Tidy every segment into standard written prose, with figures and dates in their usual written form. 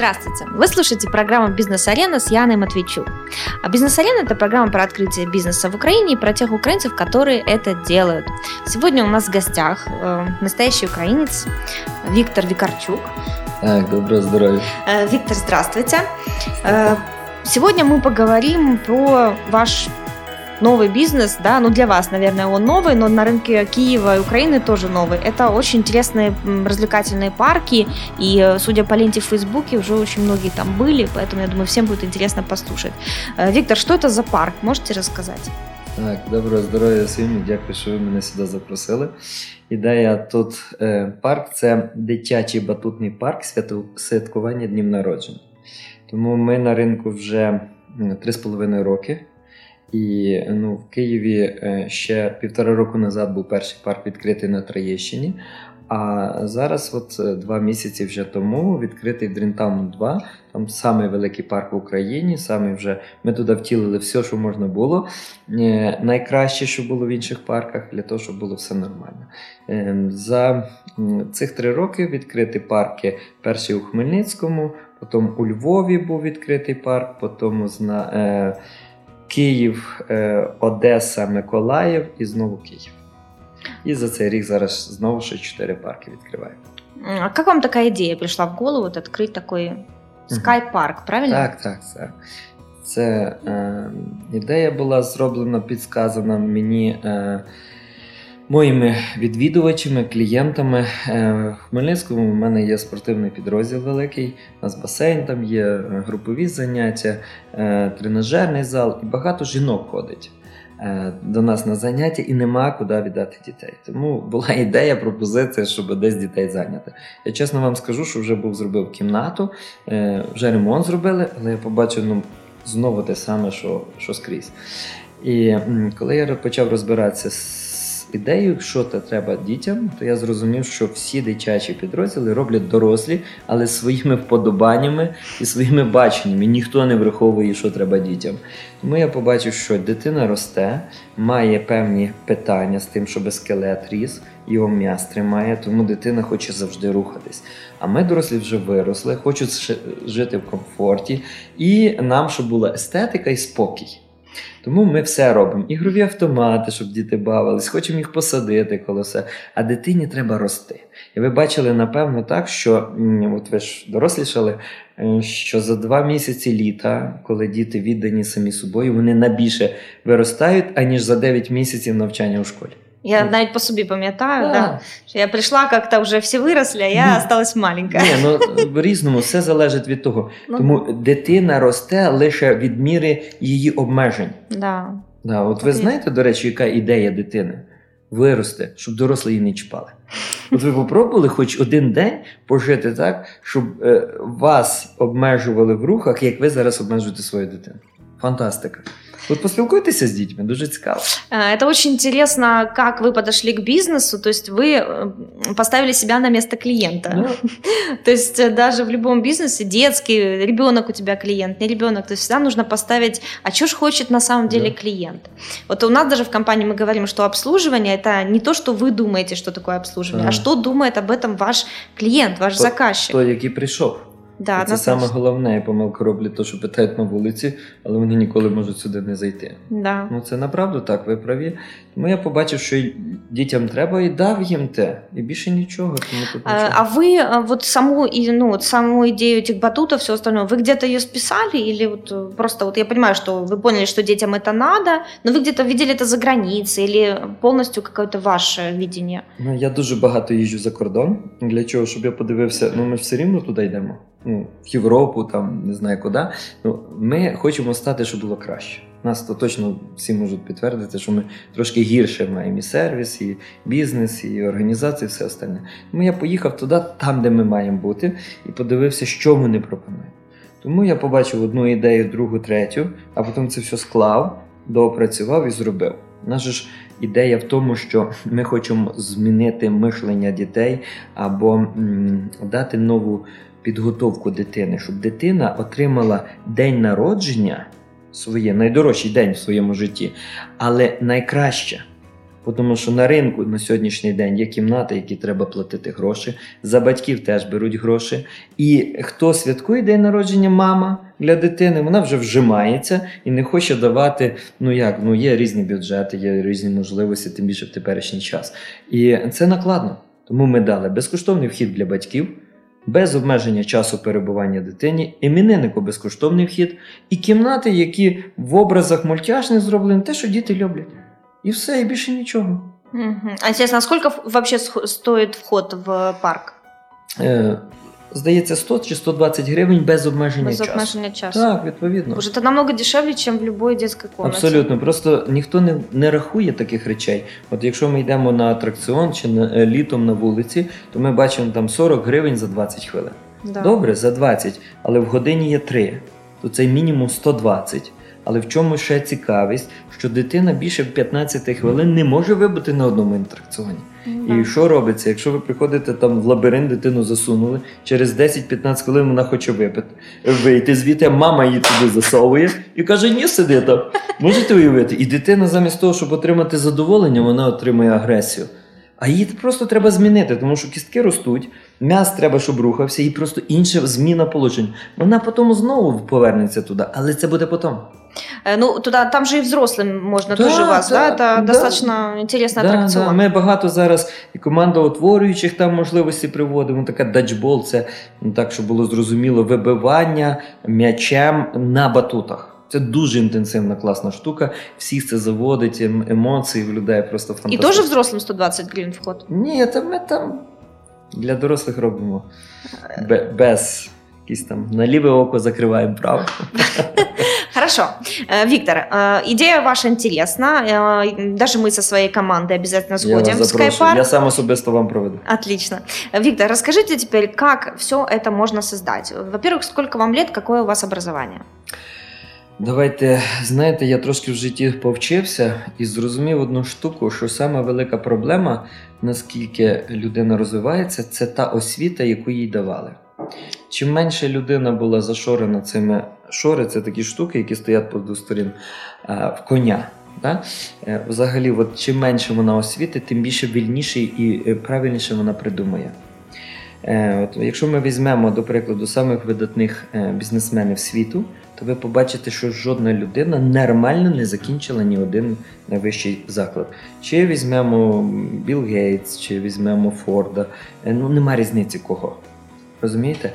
Здравствуйте! Вы слушаете программу «Бизнес-Арена» с Яной Матвейчук. А «Бизнес-Арена» – это программа про открытие бизнеса в Украине и про тех украинцев, которые это делают. Сегодня у нас в гостях настоящий украинец Виктор Викарчук. Доброе здоровье! Виктор, здравствуйте! Сегодня мы поговорим про ваш новый бизнес, да, ну для вас, наверное, он новый, но на рынке Киева и Украины тоже новый. Это очень интересные развлекательные парки, и, судя по ленте в Фейсбуке, уже очень многие там были, поэтому, я думаю, всем будет интересно послушать. Виктор, что это за парк? Можете рассказать? Так, доброго здоров'я всім, дякую, що ви мене сюди запросили. Ідея тут парк – це дитячий батутний парк святкування днів народження. Тому ми на ринку вже 3,5 роки. І в Києві ще 1,5 року назад був перший парк відкритий на Троєщині, а зараз от 2 місяці вже тому відкритий Дрінтаму-2, там самий великий парк в Україні, ми туди втілили все, що можна було, найкраще, що було в інших парках, для того, щоб було все нормально. За цих 3 роки відкриті парки, перший у Хмельницькому, потім у Львові був відкритий парк, потім Київ, Одеса, Миколаїв і знову Київ. І за цей рік зараз знову ще 4 парки відкриваємо. А як вам така ідея прийшла в голову, відкрити такий Sky Park, правильно? Так. Це ідея була зроблена, підказана мені моїми відвідувачами, клієнтами. В Хмельницькому в мене є спортивний підрозділ великий, у нас басейн, там є групові заняття, тренажерний зал, і багато жінок ходить до нас на заняття і нема куди віддати дітей. Тому була ідея, пропозиція, щоб десь дітей зайняти. Я чесно вам скажу, що вже зробив кімнату, вже ремонт зробили, але я побачив знову те саме, що скрізь. І коли я почав розбиратися з ідею, що це треба дітям, то я зрозумів, що всі дитячі підрозділи роблять дорослі, але своїми вподобаннями і своїми баченнями. Ніхто не враховує, що треба дітям. Тому я побачив, що дитина росте, має певні питання з тим, щоб скелет ріс, його м'яз тримає, тому дитина хоче завжди рухатись. А ми, дорослі, вже виросли, хочуть жити в комфорті, і нам, щоб була естетика і спокій. Тому ми все робимо. Ігрові автомати, щоб діти бавились, хочемо їх посадити коло себе. А дитині треба рости. І ви бачили, напевно, так, що, от ви ж дорослішали, що за 2 місяці літа, коли діти віддані самі собою, вони набільше виростають, аніж за 9 місяців навчання у школі. Я навіть по собі пам'ятаю, да. Що я прийшла, як-то вже всі виросли, а я осталась маленька. По-різному, все залежить від того. Тому дитина росте лише від міри її обмежень. Да, от ви знаєте, до речі, яка ідея дитини? Вирости, щоб дорослі її не чіпали. От ви попробували хоч один день пожити так, щоб вас обмежували в рухах, як ви зараз обмежуєте свою дитину. Фантастика. Вот поспілкуйтеся с детьми, дуже цікаво. Это очень интересно, как вы подошли к бизнесу, то есть вы поставили себя на место клиента. То есть даже в любом бизнесе, детский, ребенок у тебя клиент, не ребенок, то есть всегда нужно поставить, а что же хочет на самом деле клиент. Вот у нас даже в компании мы говорим, что обслуживание – это не то, что вы думаете, что такое обслуживание, а что думает об этом ваш клиент, ваш заказчик. Той, який прийшов. Да, це саме головне, я помилку роблю, то, що питають на вулиці, але вони ніколи можуть сюди не зайти. Да. Це направду так, ви праві. Тому я побачив, що дітям треба і дав їм те, і більше нічого. А ви саму ідею цих батутів, все остальное, ви где-то її списали? Или просто я понимаю, що ви поняли, що дітям це надо, но ви где-то видели це за границей, или повністю какое-то ваше видіння? Я дуже багато їжджу за кордон. Для чого? Щоб я подивився, ми все рівно туди йдемо. В Європу, там, не знаю куди. Ми хочемо стати, щоб було краще. Нас то точно всі можуть підтвердити, що ми трошки гірше маємо і сервіс, і бізнес, і організацію, і все остальне. Тому я поїхав туди, там, де ми маємо бути, і подивився, що вони пропонують. Тому я побачив одну ідею, другу, третю, а потім це все склав, доопрацював і зробив. Наша ж ідея в тому, що ми хочемо змінити мислення дітей або дати нову підготовку дитини, щоб дитина отримала день народження, найдорожчий день в своєму житті, але найкраще. Тому що на ринку на сьогоднішній день є кімнати, які треба платити гроші, за батьків теж беруть гроші. І хто святкує день народження, мама для дитини, вона вже вжимається і не хоче давати, є різні бюджети, є різні можливості, тим більше в теперішній час. І це накладно. Тому ми дали безкоштовний вхід для батьків, без обмеження часу перебування дитині, імениннику безкоштовний вхід і кімнати, які в образах мультяшних зроблені, те, що діти люблять. И все, и больше ничего. Угу. А интересно, а сколько вообще стоит вход в парк? Здається, 100 чи 120 гривень без обмеження часу. Без обмеження часу. Так, відповідно. Боже, це намного дешевле, ніж в будь-якій дитячій кімнаті. Абсолютно. Просто ніхто не рахує таких речей. От якщо ми йдемо на атракціон чи літом на вулиці, то ми бачимо там 40 гривень за 20 хвилин. Да. Добре, за 20, але в годині є 3, то це мінімум 120. Але в чому ще цікавість, що дитина більше 15 хвилин не може вибути на одному атракціоні. І що робиться? Якщо ви приходите там в лабіринт, дитину засунули, через 10-15 хвилин вона хоче вийти звідти, мама її туди засовує і каже, ні, сиди там. Можете уявити? І дитина замість того, щоб отримати задоволення, вона отримує агресію. А її просто треба змінити, тому що кістки ростуть, м'яз треба, щоб рухався, і просто інша зміна положень. Вона потім знову повернеться туди, але це буде потім. Там же і взрослим можна дуже вас, це достатньо інтересна атракціон. Ми багато зараз і командоутворюючих там можливості приводимо, така датчбол, це, так, щоб було зрозуміло, вибивання м'ячем на батутах. Це дуже інтенсивна, класна штука. Всіх це заводить, емоції в людей просто фантастично. І теж взрослим 120 гривень вход? Ні, ми там для дорослих робимо без якісь там на ліве око закриваємо право. Хорошо. Виктор, идея ваша интересна. Даже мы со своей командой обязательно сходим в Sky Park. Я сам особисто вам проведу. Отлично. Виктор, расскажите теперь, как все это можно создать? Во-первых, сколько вам лет, какое у вас образование? Давайте, знаєте, я трошки в житті повчився і зрозумів одну штуку, що сама велика проблема, наскільки людина розвивається, це та освіта, яку їй давали. Чим менше людина була зашорена цими шори, це такі штуки, які стоять по двох сторін в коня. Да? Взагалі, чим менше вона освіти, тим більше вільніше і правильніше вона придумає. Якщо ми візьмемо, до прикладу, самих видатних бізнесменів світу, то ви побачите, що жодна людина нормально не закінчила ні один найвищий заклад. Чи візьмемо Білл Гейтс, чи візьмемо Форда, нема різниці кого. Розумієте?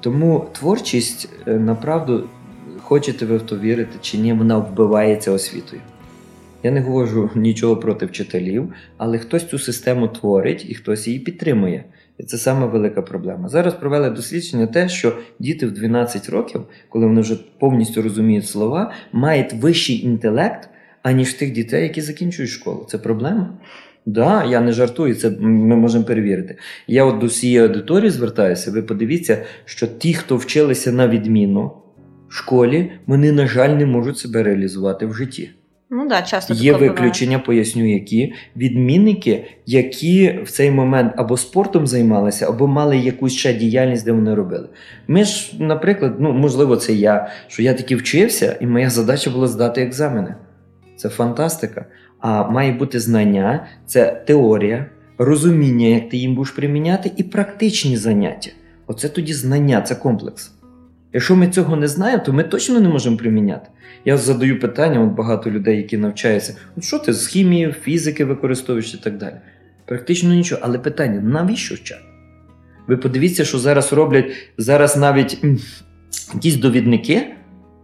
Тому творчість, направду, хочете ви в то вірити чи ні, вона вбивається освітою. Я не говорю нічого проти вчителів, але хтось цю систему творить і хтось її підтримує. І це саме велика проблема. Зараз провели дослідження те, що діти в 12 років, коли вони вже повністю розуміють слова, мають вищий інтелект, аніж тих дітей, які закінчують школу. Це проблема? Да, я не жартую, це ми можемо перевірити. Я до всієї аудиторії звертаюся, ви подивіться, що ті, хто вчилися на відміну в школі, вони, на жаль, не можуть себе реалізувати в житті. Часто є виключення, поясню які. Відмінники, які в цей момент або спортом займалися, або мали якусь ще діяльність, де вони робили. Ми ж, наприклад, можливо, це я, що я таки вчився, і моя задача була здати екзамени. Це фантастика. А має бути знання, це теорія, розуміння, як ти їм будеш приміняти, і практичні заняття. Оце тоді знання, це комплекс. Якщо ми цього не знаємо, то ми точно не можемо приміняти. Я задаю питання, багато людей, які навчаються, що ти з хімії, фізики використовуєш і так далі. Практично нічого, але питання, навіщо вчати? Ви подивіться, що зараз роблять, зараз навіть якісь довідники,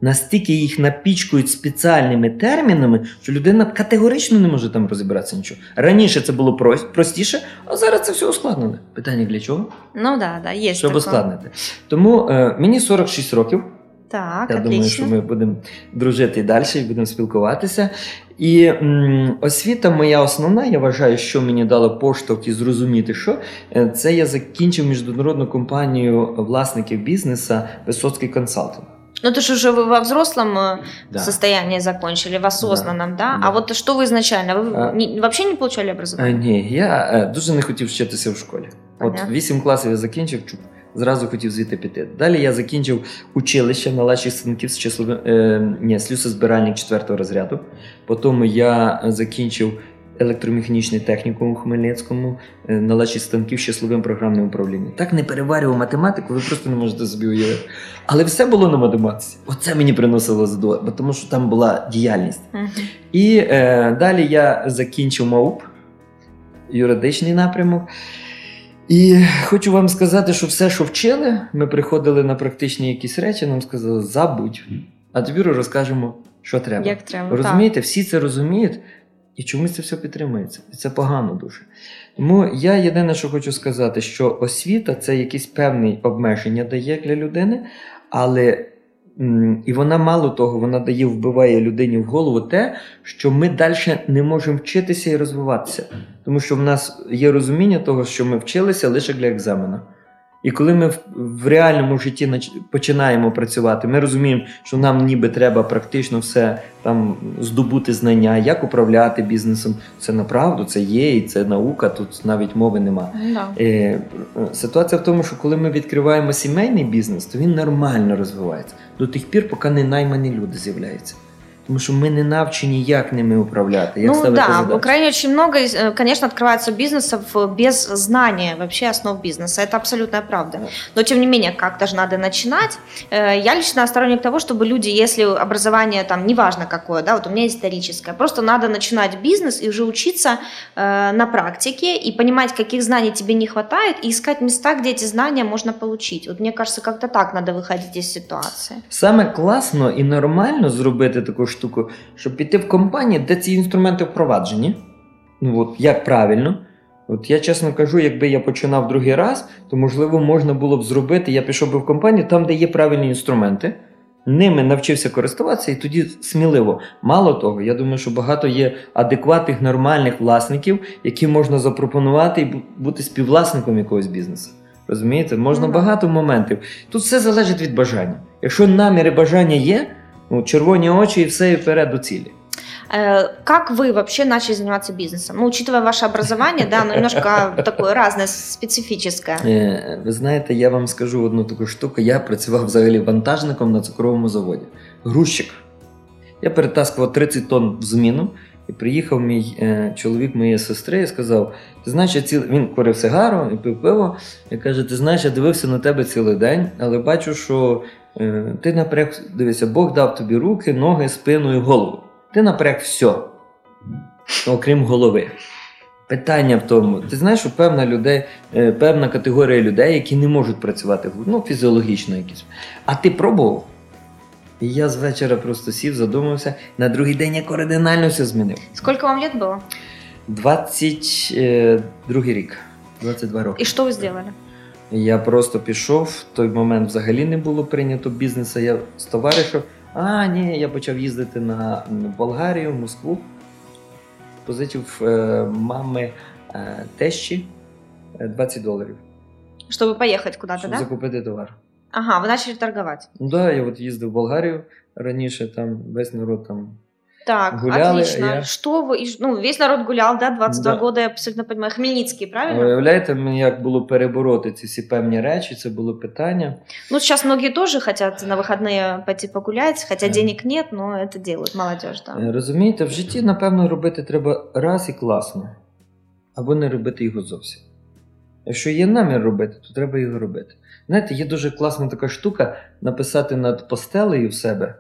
настільки їх напічкують спеціальними термінами, що людина категорично не може там розібратися нічого. Раніше це було простіше, а зараз це все ускладнене. Питання для чого? Є щоб таке. Ускладнити. Тому мені 46 років. Так, я думаю, що ми будемо дружити і далі, і будемо спілкуватися. І освіта моя основна, я вважаю, що мені дало поштовх і зрозуміти, що це я закінчив міжнародну компанію власників бізнесу «Висоцький консалтинг». То, что вы во взрослом состоянии закончили, в осознанном, А что вы изначально? Вы вообще не получали образование? Ні, я дуже не хотів вчитися в школі. От 8 класів я закінчив, зразу хотів звідти піти. Далі я закінчив училище на ладших станків слюсозбиральник 4 розряду. Потім я закінчив електромеханічний технікум у Хмельницькому, наладчик станків з числовим програмним управлінням. Так не переварював математику, ви просто не можете собі уявити. Але все було на математиці. Оце мені приносило задоволення, тому що там була діяльність. І далі я закінчив МАУП, юридичний напрямок. І хочу вам сказати, що все, що вчили, ми приходили на практичні якісь речі, нам сказали «забудь», а тобі розкажемо, що треба. Як треба, розумієте? Так. Всі це розуміють, і чомусь це все підтримується. І це погано дуже. Тому я єдине, що хочу сказати, що освіта – це якісь певні обмеження дає для людини, але і вона мало того, вона дає, вбиває людині в голову те, що ми далі не можемо вчитися і розвиватися. Тому що в нас є розуміння того, що ми вчилися лише для екзамена. І коли ми в реальному житті починаємо працювати, ми розуміємо, що нам ніби треба практично все там здобути знання, як управляти бізнесом. Це направду, це є, і це наука, тут навіть мови нема. Ситуація в тому, що коли ми відкриваємо сімейний бізнес, то він нормально розвивається. До тих пір, поки не наймані люди з'являються. Потому что мы не навчені, як ними управлять. Ну да, в Украине очень много, конечно, открывается бизнесов без знания вообще основ бизнеса. Это абсолютная правда. Но тем не менее, как даже надо начинать. Я лично сторонник того, чтобы люди, если образование там неважно какое, да, вот у меня историческое, просто надо начинать бизнес и уже учиться на практике и понимать, каких знаний тебе не хватает, и искать места, где эти знания можно получить. Вот мне кажется, как-то так надо выходить из ситуации. Самое классно и нормально зробити таку штуку, щоб піти в компанію, де ці інструменти впроваджені, ну, от, як правильно. От я чесно кажу, якби я починав другий раз, то можливо можна було б зробити, я пішов би в компанію там, де є правильні інструменти, ними навчився користуватися і тоді сміливо. Мало того, я думаю, що багато є адекватних, нормальних власників, які можна запропонувати і бути співвласником якогось бізнесу. Розумієте? Можна багато моментів. Тут все залежить від бажання. Якщо наміри бажання є, ну, червоні очі и все, и вперед до цели. Как вы вообще начали заниматься бизнесом? Ну, учитывая ваше образование, да, оно немножко такое разное, специфическое. Вы знаете, я вам скажу одну такую штуку. Я працював взагалі вантажником на цукровому заводі. Грузчик. Я перетаскував 30 тонн в зміну, і приїхав мій чоловік моєї сестри і сказав, ти знаєш, він курив сигару і пив пиво, і каже, ти знаєш, я дивився на тебе цілий день, але бачу, що ти напряг, дивися, Бог дав тобі руки, ноги, спину і голову. Ти напряг все, окрім голови. Питання в тому, ти знаєш, що певна категорія людей, які не можуть працювати, ну, фізіологічно якісь. А ти пробував? І я з вечора просто сів, задумався, на другий день я кардинально все змінив. Скільки вам літ було? 22 рік, 22 роки. І що ви зробили? Я просто пішов, в той момент взагалі не було прийнято бізнесу, я з товаришем, я почав їздити на Болгарію, Москву, позичив мами тещі $20. Щоб поїхати кудись, так? Щоб закупити товар. Ага, ви почали торгувати. Ну да, я от їздив в Болгарію раніше, там весь народ там так, гуляли. Отлично. Я... Что вы... Ну, весь народ гулял, да, 22 да. года, я абсолютно понимаю. Хмельницкий, правильно? Вы уявляете, як було перебороти ці всі певні речі, це було питання. Ну, сейчас многие тоже хотят на выходные пойти погулять, хотя денег нет, но это делают, молодежь, да. Розумієте, в житті, напевно, робити треба раз і класно, або не робити його зовсім. Якщо є намір робити, то треба його робити. Знаєте, є дуже класна така штука написати над постелею в себе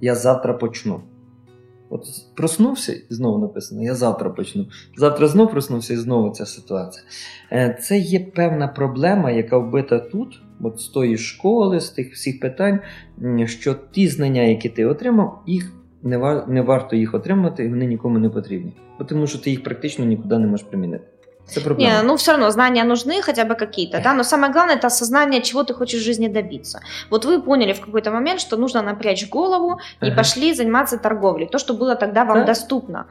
«Я завтра почну». От проснувся, і знову написано «Я завтра почну». Завтра знову проснувся, і знову ця ситуація. Це є певна проблема, яка вбита тут, от з тої школи, з тих всіх питань, що ті знання, які ти отримав, їх не варто їх отримати, і вони нікому не потрібні. Тому що ти їх практично нікуди не можеш примінити. Не, ну все равно знания нужны хотя бы какие-то, да, но самое главное это осознание, чего ты хочешь в жизни добиться. Вот вы поняли в какой-то момент, что нужно напрячь голову и пошли заниматься торговлей, то, что было тогда вам доступно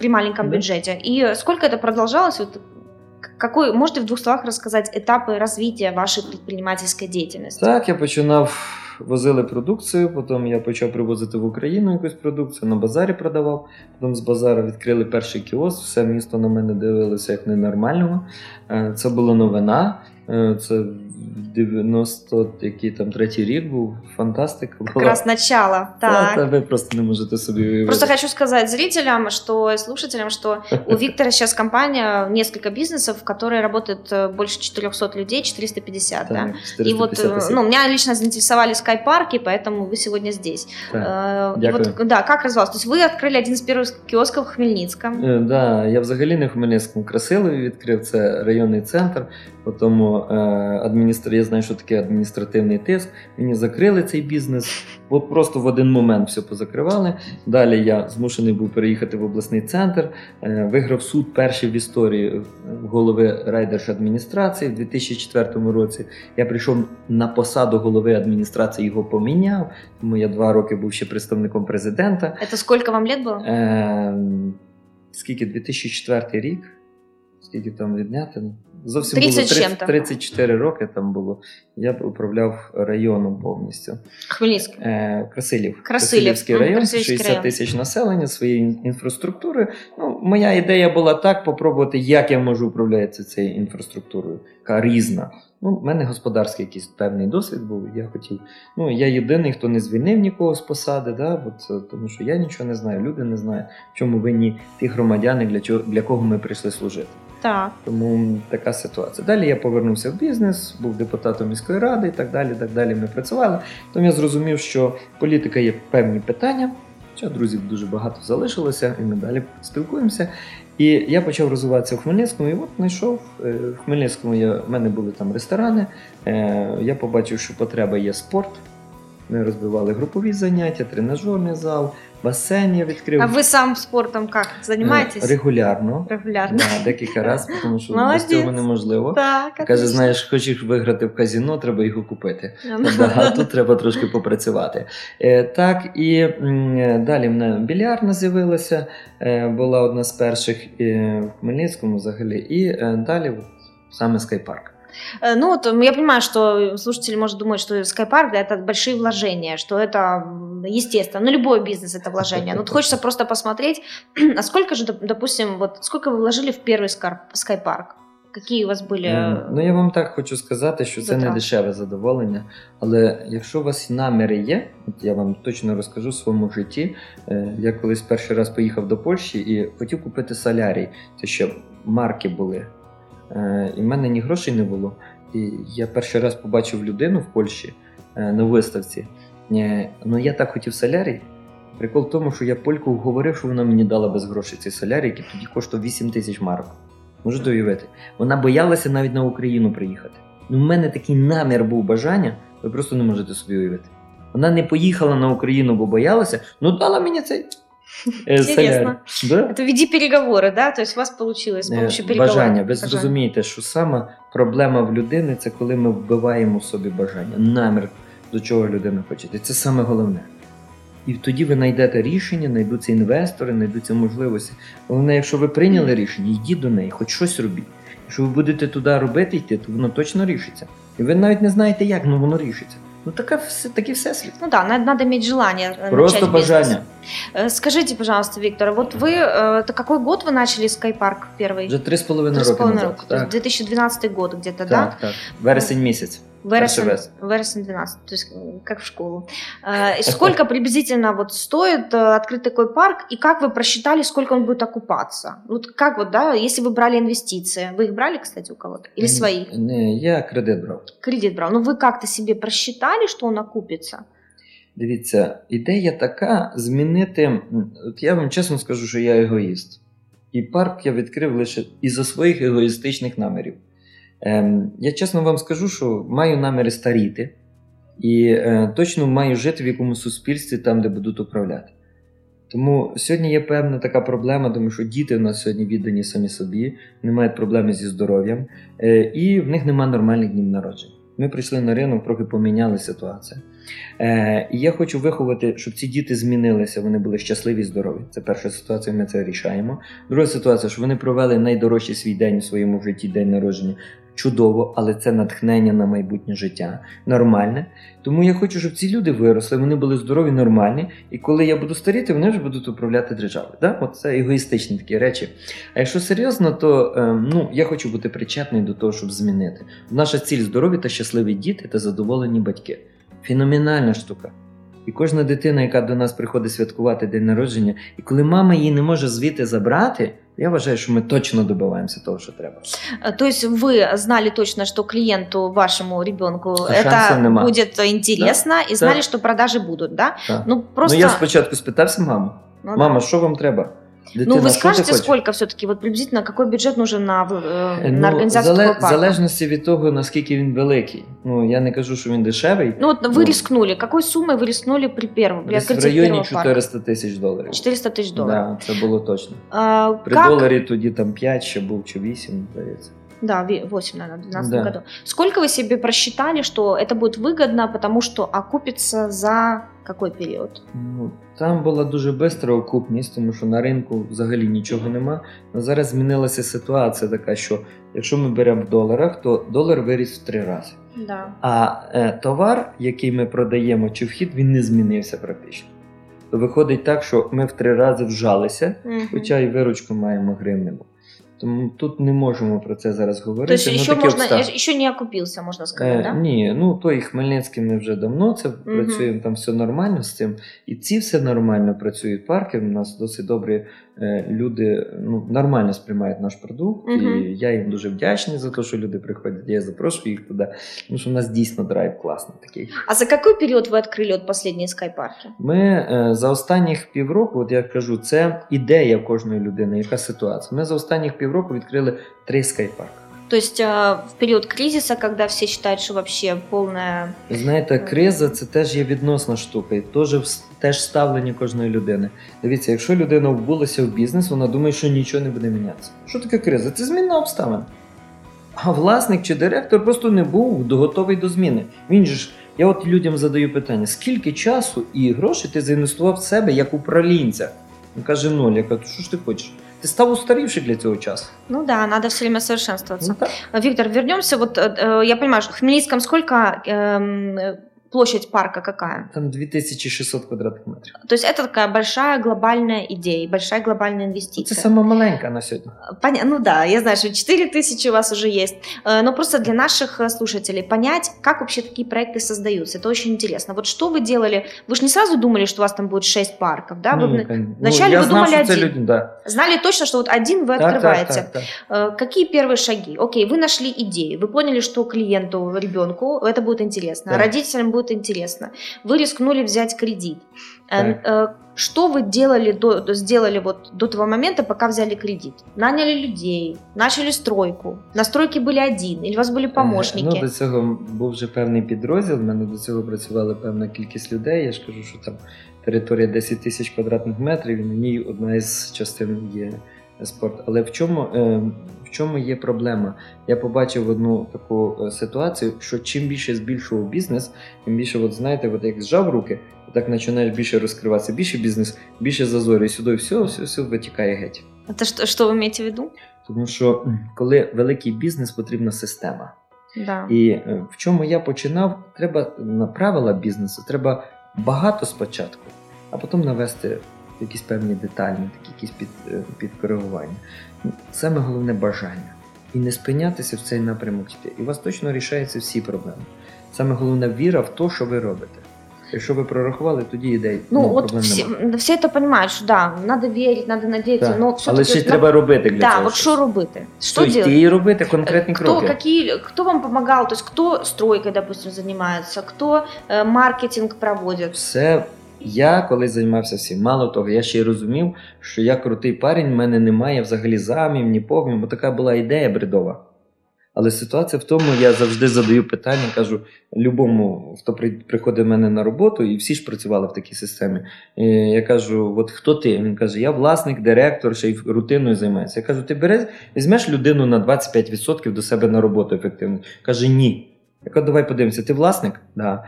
при маленьком бюджете. И сколько это продолжалось? Вот какой, можете в двух словах рассказать этапы развития вашей предпринимательской деятельности? Так, я починав, возили продукцію, потім я почав привозити в Україну якусь продукцію, на базарі продавав, потім з базару відкрили перший кіоск, все місто на мене дивилося як ненормального. Це була новина, Це 93-й рік був, фантастика була. Якраз начало, так. Да, ви просто не можете собі уявити. Просто хочу сказать зрителям, что слушателям, что у Виктора сейчас компания, несколько бизнесов, в которой работает больше 400 людей, 450, да? 450. И вот, ну, меня лично заинтересовали Sky Park, и поэтому вы сегодня здесь. Да, вот, да, как развивалось? То есть вы открыли один из первых киосков в Хмельницком. Да, я взагалі не в Хмельницькому, Красилові відкрив, це районний центр, тому я знаю, що таке адміністративний тиск, мені закрили цей бізнес, от просто в один момент все позакривали. Далі я змушений був переїхати в обласний центр, виграв суд перший в історії голови райдержадміністрації в 2004 році. Я прийшов на посаду голови адміністрації, його поміняв, тому я 2 роки був ще представником президента. Це скільки вам лет було? Скільки? 2004 рік? Скільки там відняти? Зовсім було 34 роки там було. Я управляв районом повністю. Хмельницький? Красилів. Красилівський район, 60 тисяч населення, своєї інфраструктури. Ну, моя ідея була так, попробувати, як я можу управляти цією інфраструктурою, яка різна. Ну, в мене господарський якийсь певний досвід був, я хотів. Ну, я єдиний, хто не звільнив нікого з посади, да? От, тому що я нічого не знаю, люди не знають, в чому винні ті громадяни, для кого ми прийшли служити. Так. Тому така ситуація. Далі я повернувся в бізнес, був депутатом міської ради і так далі ми працювали. Тому я зрозумів, що політика є певні питання, що друзів дуже багато залишилося, і ми далі спілкуємося. І я почав розвиватися в Хмельницькому, і от знайшов. В Хмельницькому в мене були там ресторани, я побачив, що потреба є спорт. Ми розбивали групові заняття, тренажерний зал, басейн я відкрив. А ви сам спортом як займаєтесь? Регулярно. Да, декілька разів, тому що без цього неможливо. Так, каже, знаєш, хочеш виграти в казино, треба його купити. А тут треба трошки попрацювати. Так, і далі в мене більярдна з'явилася, була одна з перших в Хмельницькому взагалі. І далі саме Sky Park. Ну вот я понимаю, что слушатели, может, думают, что Sky Park, да, это большие вложения, что это естественно, но любой бизнес это вложение. Но вот хочется просто посмотреть, а сколько же, допустим, вот сколько вы вложили в первый Sky Park? Які у вас були? Ну, я вам так хочу сказати, що це не дешеве задоволення, але якщо у вас наміри є, я вам точно розкажу в своєму житті, я колись перший раз поїхав до Польщі і хотів купити солярій, це ще марки були. І в мене ні грошей не було. І я перший раз побачив людину в Польщі на виставці. Ну я так хотів солярій. Прикол в тому, що я польку говорив, що вона мені дала без грошей цей солярій, який тоді коштував 8 тисяч марок. Можете уявити? Вона боялася навіть на Україну приїхати. Ну в мене такий намір був, бажання, ви просто не можете собі уявити. Вона не поїхала на Україну, бо боялася, ну дала мені цей... Интересно. Да? Это в виде переговора, да? То есть у вас получилось с помощью переговора. Бажання. Ви зрозумієте, що сама проблема в людини – це коли ми вбиваємо в собі бажання, намір, до чого людина хоче. І це саме головне. І тоді ви знайдете рішення, знайдуться інвестори, знайдуться можливості. Головне, якщо ви прийняли рішення, йдіть до неї, хоч щось робіть. Якщо ви будете туди робити, йти, то воно точно рішиться. І ви навіть не знаєте як, але воно рішиться. Ну, таки всесвіт. Ну да, надо иметь желание. Просто бажання. Скажите, пожалуйста, Виктор, вот вы, это какой год вы начали Sky Park первый? Уже 3,5 роки назад. Так. 2012 год где-то, да? Так, так. Вересень месяц. Вересень 12, то есть как в школу. Сколько приблизительно вот стоит открыть такой парк, и как вы просчитали, сколько он будет окупаться? Вот как вот, да, если вы брали инвестиции, вы их брали, кстати, у кого-то? Или свои? Не, я кредит брал. Ну вы как-то себе просчитали, что он окупится? Дивіться, ідея така змінити, от я вам чесно скажу, що я егоїст. І парк я відкрив лише із-за своїх егоїстичних намірів. Я чесно вам скажу, що маю наміри старіти і точно маю жити в якомусь суспільстві, там, де будуть управляти. Тому сьогодні є певна така проблема, тому що діти в нас сьогодні віддані самі собі, не мають проблеми зі здоров'ям, і в них немає нормальних днів народження. Ми прийшли на ринок, трохи поміняли ситуацію. І я хочу виховати, щоб ці діти змінилися, вони були щасливі і здорові. Це перша ситуація, ми це рішаємо. Друга ситуація, що вони провели найдорожчий свій день у своєму житті, день народження, чудово, але це натхнення на майбутнє життя, нормальне. Тому я хочу, щоб ці люди виросли, вони були здорові, нормальні, і коли я буду старіти, вони вже будуть управляти державою. Да? От це егоїстичні такі речі. А якщо серйозно, то я хочу бути причетний до того, щоб змінити. Наша ціль – здорові та щасливі діти та задоволені батьки. Феноменальна штука. І кожна дитина, яка до нас приходить святкувати день народження, і коли мама її не може звідти забрати, я вважаю, что мы точно добиваемся того, что треба. То есть вы знали точно, что клиенту, вашему ребенку, это будет интересно, да? И знали, да, что продажи будут, да? Да. Ну, просто... я спочатку спитався маму. Ну, мама, что вам треба? Дитина, вы скажете, сколько все-таки, вот приблизительно, какой бюджет нужен на организацию такого парка? В залежності від того, наскільки він великий. Ну, я не кажу, що він дешевий. Ну, от ви рискнули. Какой суммой вы рискнули при открытии первого парка? В районе $400,000. $400,000. Да, це було точно. При доларі тоді там 5 ще був, чи 8, здається. Да, 8, наверное, в 2012 году. Сколько вы себе просчитали, что это будет выгодно, потому что окупится за какой период? Ну, там була дуже швидка окупність, тому що на ринку взагалі нічого нема. Но зараз змінилася ситуація така, що якщо ми беремо в доларах, то долар виріс в 3 рази. Да. А товар, який ми продаємо чи вхід, він не змінився практично. То виходить так, що ми в 3 рази вжалися, хоча і виручку маємо гривневу. Тому тут не можемо про це зараз говорити. Тобто, ще не окупився, можна сказати, так? Да? Ні, той Хмельницький ми вже давно це працюємо, там все нормально з цим. І ці все нормально працюють парки, у нас досить добрі люди, нормально сприймають наш продукт. І я їм дуже вдячний за те, що люди приходять, я запрошую їх туди. Тому що у нас дійсно драйв класний такий. А за який період ви відкрили от останні скайпарки? Ми за останніх півроку, от я кажу, це ідея кожної людини, яка ситуація. Ми за останніх півроку відкрили 3 скайпарки. То есть в период кризиса, когда все считают, что вообще полная... Знаєте, криза – це теж є відносна штука, і теж ставлення кожної людини. Дивіться, якщо людина вбулася в бізнес, вона думає, що нічого не буде мінятися. Що таке криза? Це зміна обставин. А власник чи директор просто не був готовий до зміни. Він же ж... Я от людям задаю питання, скільки часу і грошей ти заінвестував в себе як управлінця? Він каже, 0. Я кажу, що ж ти хочеш? Ты стал устаревший для этого часа. Ну да, надо все время совершенствоваться. Да. Виктор, вернемся. Вот я понимаю, что в Хмельницком сколько площадь парка какая? Там 2600 квадратных метров. То есть это такая большая глобальная идея, большая глобальная инвестиция. Это самая маленькая на сегодня. Ну да, я знаю, что 4000 у вас уже есть. Но просто для наших слушателей понять, как вообще такие проекты создаются. Это очень интересно. Вот что вы делали? Вы же не сразу думали, что у вас там будет 6 парков, да? Вначале вы думали один. Люди, да. Знали точно, что вот один вы открываете. Так. Какие первые шаги? Окей, вы нашли идею, вы поняли, что клиенту, ребенку это будет интересно, да, родителям будет интересно. Вы рискнули взять кредит. Так. Что вы сделали до того момента, пока взяли кредит? Наняли людей, начали стройку. На стройці були один, или у вас були помощники? До цього був вже певний підрозділ, в мене до цього працювала певна кількість людей. Я ж кажу, що там територія 10 тисяч квадратних метрів, і на ній одна із частин є спорт. Але в чому є проблема? Я побачив одну таку ситуацію, що чим більше збільшував бізнес, тим більше, як зжав руки, так починаєш більше розкриватися, більше бізнес, більше зазорів, сюди все витікає геть. А це що ви маєте в виду? Тому що коли великий бізнес, потрібна система. Да. І в чому я починав, треба на правила бізнесу, треба багато спочатку, а потім навести якісь певні деталі, якісь підкоригування. Саме головне бажання. І не спинятися в цей напрямок йти. І у вас точно рішаються всі проблеми. Саме головна віра в те, що ви робите. Якщо ви прорахували, тоді ідей проблем немає. Всі це розуміють, що да, треба вірити, треба надіятися. Але ще треба робити для цього. Так, що робити? Йти і робити конкретні кроки. Хто вам допомагав? Хто стройкою, допустим, займається? Хто маркетинг проводить? Все. Я колись займався всім. Мало того, я ще й розумів, що я крутий парень, в мене немає взагалі замів, ні повнів, бо така була ідея бредова. Але ситуація в тому, я завжди задаю питання, кажу любому, хто приходить в мене на роботу, і всі ж працювали в такій системі. І я кажу, от хто ти? Він каже, я власник, директор, ще й рутиною займаюся. Я кажу, ти візьмеш людину на 25% до себе на роботу ефективно? Каже, ні. Я кажу, давай подивимося, ти власник, да,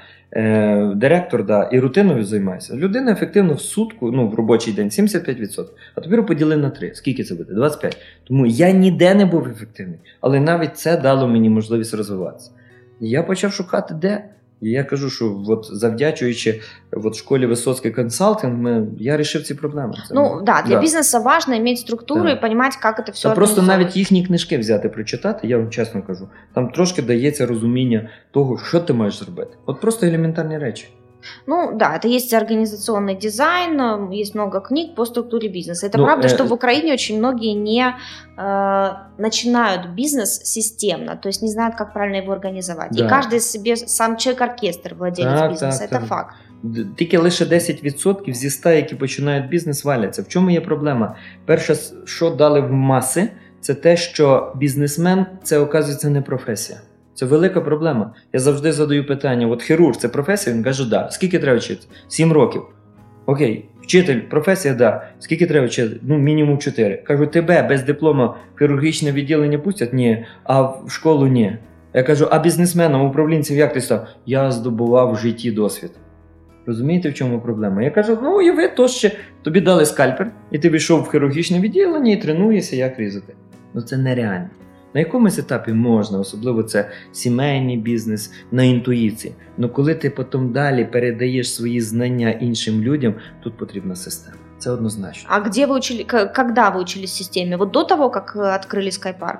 директор, да, і рутиною займайся. Людина ефективно в сутку, ну в робочий день 75%, а тобі поділи на 3. Скільки це буде? 25. Тому я ніде не був ефективний, але навіть це дало мені можливість розвиватися. І я почав шукати, де. І я кажу, що от завдячуючи от школе Высоцкий консалтинг, я решил эти проблемы. Ну да, для бизнеса важно иметь структуру и понимать, как это все. А просто навіть їхні книжки взяти, прочитати, я вам чесно кажу, там трошки дається розуміння того, що ти маєш зробити. От просто елементарні речі. Ну да, это есть организационный дизайн, есть много книг по структуре бизнеса. Это правда, что в Украине очень многие не начинают бизнес системно, то есть не знают, как правильно его организовать. Да. И каждый себе сам человек-оркестр владелец бизнеса, это факт. Тільки лише 10% зі 100, які починають бізнес, валяться. В чому є проблема? Перше, що дали в маси, це те, що бізнесмен, це, оказується, не професія. Це велика проблема. Я завжди задаю питання, от хірург – це професія? Він каже, да. Скільки треба вчитися? 7 років. Окей. Вчитель, професія, да. Скільки треба вчитися? Ну, мінімум 4. Кажу, тебе без диплома в хірургічне відділення пустять? Ні. А в школу – ні. Я кажу, а бізнесменам, управлінцям як ти став? Я здобував в житті досвід. Розумієте, в чому проблема? Я кажу, ну, і ви то ще. Тобі дали скальпель, і ти вийшов в хірургічне відділення і тренуєшся, як різати. Ну, це нереально. На якомусь етапі можна, особливо це сімейний бізнес, на інтуїції. Але коли ти потім далі передаєш свої знання іншим людям, тут потрібна система. Це однозначно. А де ви учили, коли ви учились в системі? От до того, як відкрили Sky Park?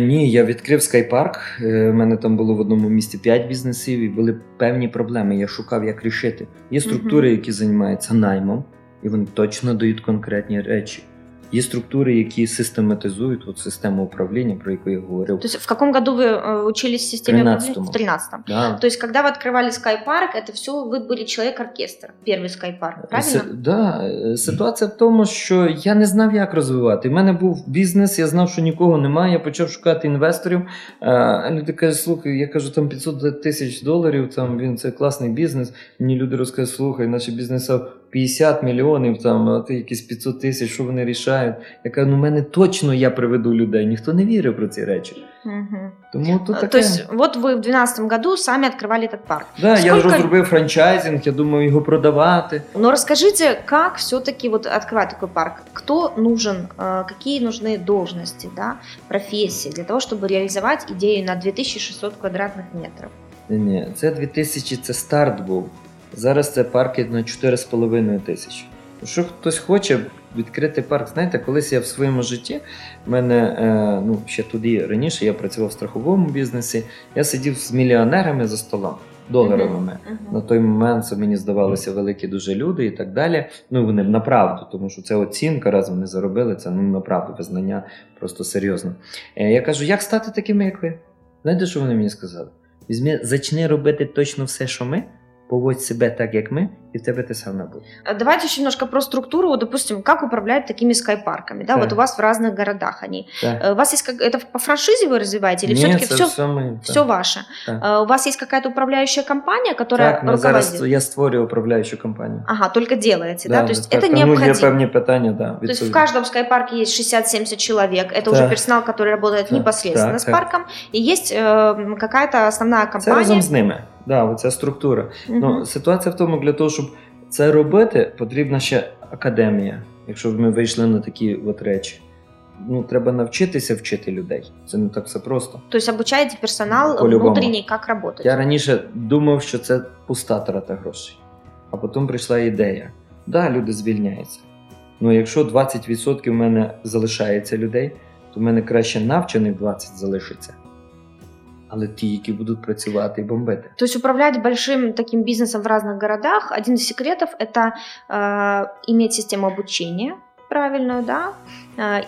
Ні, я відкрив Sky Park. У мене там було в одному місті 5 бізнесів і були певні проблеми. Я шукав, як рішити. Є структури, які займаються наймом, і вони точно дають конкретні речі. Є структури, які систематизують от систему управління, про яку я говорив. То есть в каком году вы учились в системе управления? В 13-м. Да. То есть когда вы открывали Sky Park, это все, вы были человек-оркестр, первый Sky Park, правильно? Да, ситуація в тому, що я не знав, як розвивати. У мене був бізнес, я знав, що нікого немає, я почав шукати інвесторів. Люди кажуть, слухай, я кажу, там $500,000, там, він, це класний бізнес. Мені люди розказують, слухай, наші бізнеси 50 мільйонів, там, а ти якісь 500 000, що вони рішають? Я кажу, ну, в мене точно я приведу людей. Ніхто не вірив про ці речі. Угу. Тому тут таке. Тобто, от ви в 12-му году самі відкривали цей парк. Так, да, я розробив франчайзинг, я думав його продавати. Ну, розкажіть, як все-таки вот відкривати такий парк? Хто нужен, які нужні должності, да, професії для того, щоб реалізувати ідею на 2600 квадратних метрів? Ні, це 2000, це старт був. Зараз це парки на 4,5 тисячі. Якщо хтось хоче відкрити парк, знаєте, колись я в своєму житті, в мене, ну, ще тоді раніше я працював в страховому бізнесі, я сидів з мільйонерами за столом, доларовими. На той момент це мені здавалося великі дуже люди і так далі. Ну, вони направду, тому що це оцінка, раз вони заробили, це, ну, направду, визнання просто серйозно. Я кажу, як стати такими, як ви? Знаєте, що вони мені сказали? Візьми, зачни робити точно все, що ми, поводь себя так, как мы, и в тебе ты сам набудь. Давайте еще немножко про структуру. Вот, допустим, как управлять такими скайпарками? Да? Да. Вот у вас в разных городах они. Да. У вас есть как, это по франшизе вы развиваете? Или нет, все-таки все, мы, все ваше? Да. У вас есть какая-то управляющая компания, которая так, руководит? Так, я створю управляющую компанию. Ага, только делаете, да? То есть это необходимо. Ну, для питания, да. То есть в каждом скайпарке есть 60-70 человек. Это уже персонал, который работает непосредственно с парком. И есть какая-то основная компания. Это разом с ними. Да, оця структура. Ну, ситуація в тому, для того, щоб це робити, потрібна ще академія, якщо ми вийшли на такі от речі. Ну, треба навчитися вчити людей. Це не так все просто. Тобто, обучаєте персонал внутрішній, як працювати? Я раніше думав, що це пуста трата грошей. А потім прийшла ідея. Да, люди звільняються. Ну, якщо 20% в мене залишається людей, то в мене краще навчених 20 залишиться. Але ті, які будуть працювати і бомбити. Тобто, управляти великим таким бізнесом в різних городах, один із секретів – це мати систему обучення правильну, да?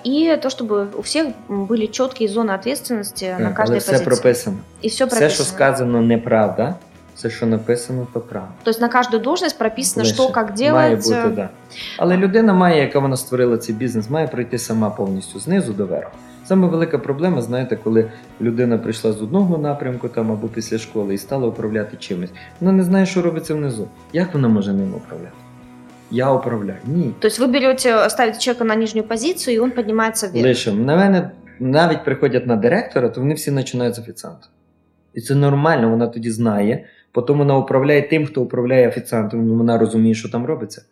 І те, щоб у всіх були чіткі зони відповідальності на кожній позиції. Але все прописано. І все прописано. Все, що сказано, неправда. Все, що написано, то правда. Тобто, на кожну должність прописано, лише. Що, як робити. Має бути, так. Да. Але людина має, яка вона створила цей бізнес, має пройти сама повністю знизу до верху. Саме велика проблема, знаєте, коли людина прийшла з одного напрямку там, або після школи і стала управляти чимось. Вона не знає, що робиться внизу. Як вона може ним управляти? Я управляю. Ні. Тобто ви берете, ставите чоловіка на нижню позицію, і він піднімається вверх. Лише. На мене навіть приходять на директора, то вони всі починають з офіціанта. І І це нормально, вона тоді знає. Потім вона управляє тим, хто управляє офіціантом, вона розуміє, що там робиться.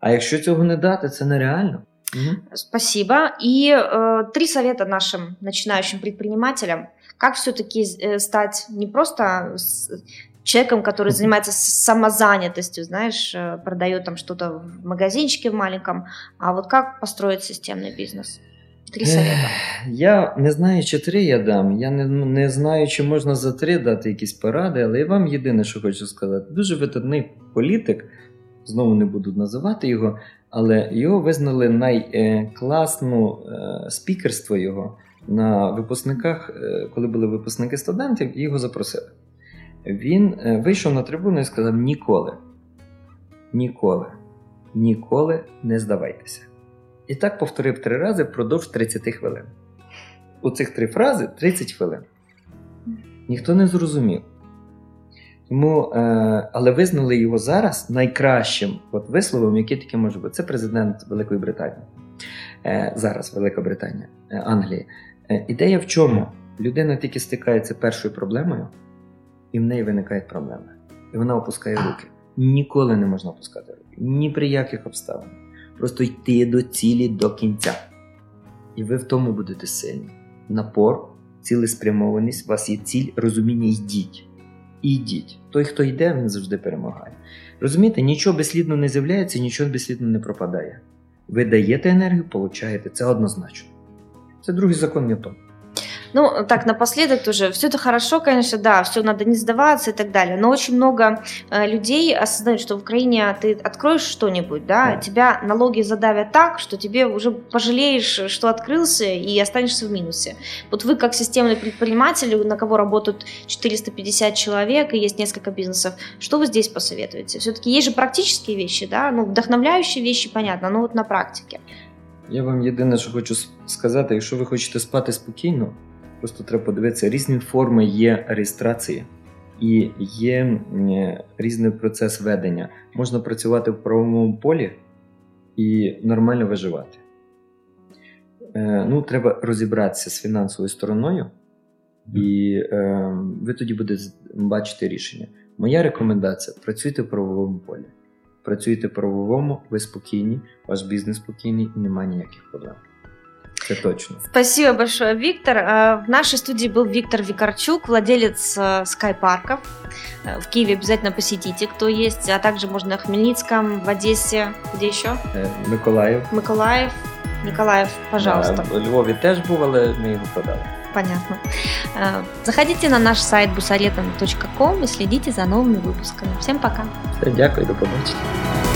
А якщо цього не дати, це нереально. Угу. Спасибо. И 3 совета нашим начинающим предпринимателям. Как все-таки стать не просто человеком, который занимается самозанятостью, знаешь, продает там что-то в магазинчике маленьком, а вот как построить системный бизнес? 3 совета. Я не знаю, чи 3 я дам. Я не знаю, чи можна за 3 дати якісь поради, але я вам єдине, що хочу сказати. Дуже видатний політик, знову не буду називати його, але його визнали найкласну спікерство його на випускниках, коли були випускники студентів, і його запросили. Він вийшов на трибуну і сказав: ніколи не здавайтеся. І так повторив 3 рази впродовж 30 хвилин. У цих 3 фрази 30 хвилин. Ніхто не зрозумів. Тому, але визнали його зараз найкращим висловом, який таке може бути. Це президент Великої Британії. Зараз Велика Британія, Англії. Ідея в чому? Людина тільки стикається першою проблемою, і в неї виникають проблеми. І вона опускає руки. Ніколи не можна опускати руки. Ні при яких обставинах. Просто йти до цілі до кінця. І ви в тому будете сильні. Напор, цілеспрямованість, у вас є ціль, розуміння, йдіть. Ідіть. Той, хто йде, він завжди перемагає. Розумієте, нічого безслідно не з'являється, нічого безслідно не пропадає. Ви даєте енергію, получаєте. Це однозначно. Це другий закон Ньютона. Ну, так, напоследок тоже. Все это хорошо, конечно, да, все надо не сдаваться и так далее. Но очень много людей осознают, что в Украине ты откроешь что-нибудь, да, тебя налоги задавят так, что тебе уже пожалеешь, что открылся, и останешься в минусе. Вот вы, как системный предприниматель, на кого работают 450 человек и есть несколько бизнесов, что вы здесь посоветуете? Все-таки есть же практические вещи, да, ну, вдохновляющие вещи, понятно, но вот на практике. Я вам єдине, що хочу сказати, якщо ви хочете спати спокійно, просто треба подивитися, різні форми є реєстрації і є різний процес ведення. Можна працювати в правовому полі і нормально виживати. Ну, треба розібратися з фінансовою стороною, і ви тоді будете бачити рішення. Моя рекомендація – працюйте в правовому полі. Працюйте в правовому, ви спокійні, ваш бізнес спокійний і немає ніяких проблем. Это точно. Спасибо большое, Виктор. В нашей студии был Виктор Викарчук, владелец Sky Park. В Киеве обязательно посетите, кто есть. А также можно на Хмельницком, в Одессе. Где еще? Миколаев. Николаев, пожалуйста. В Львове тоже был, но мы его продали. Понятно. Заходите на наш сайт busaretan.com и следите за новыми выпусками. Всем пока. Дякую, до побачення.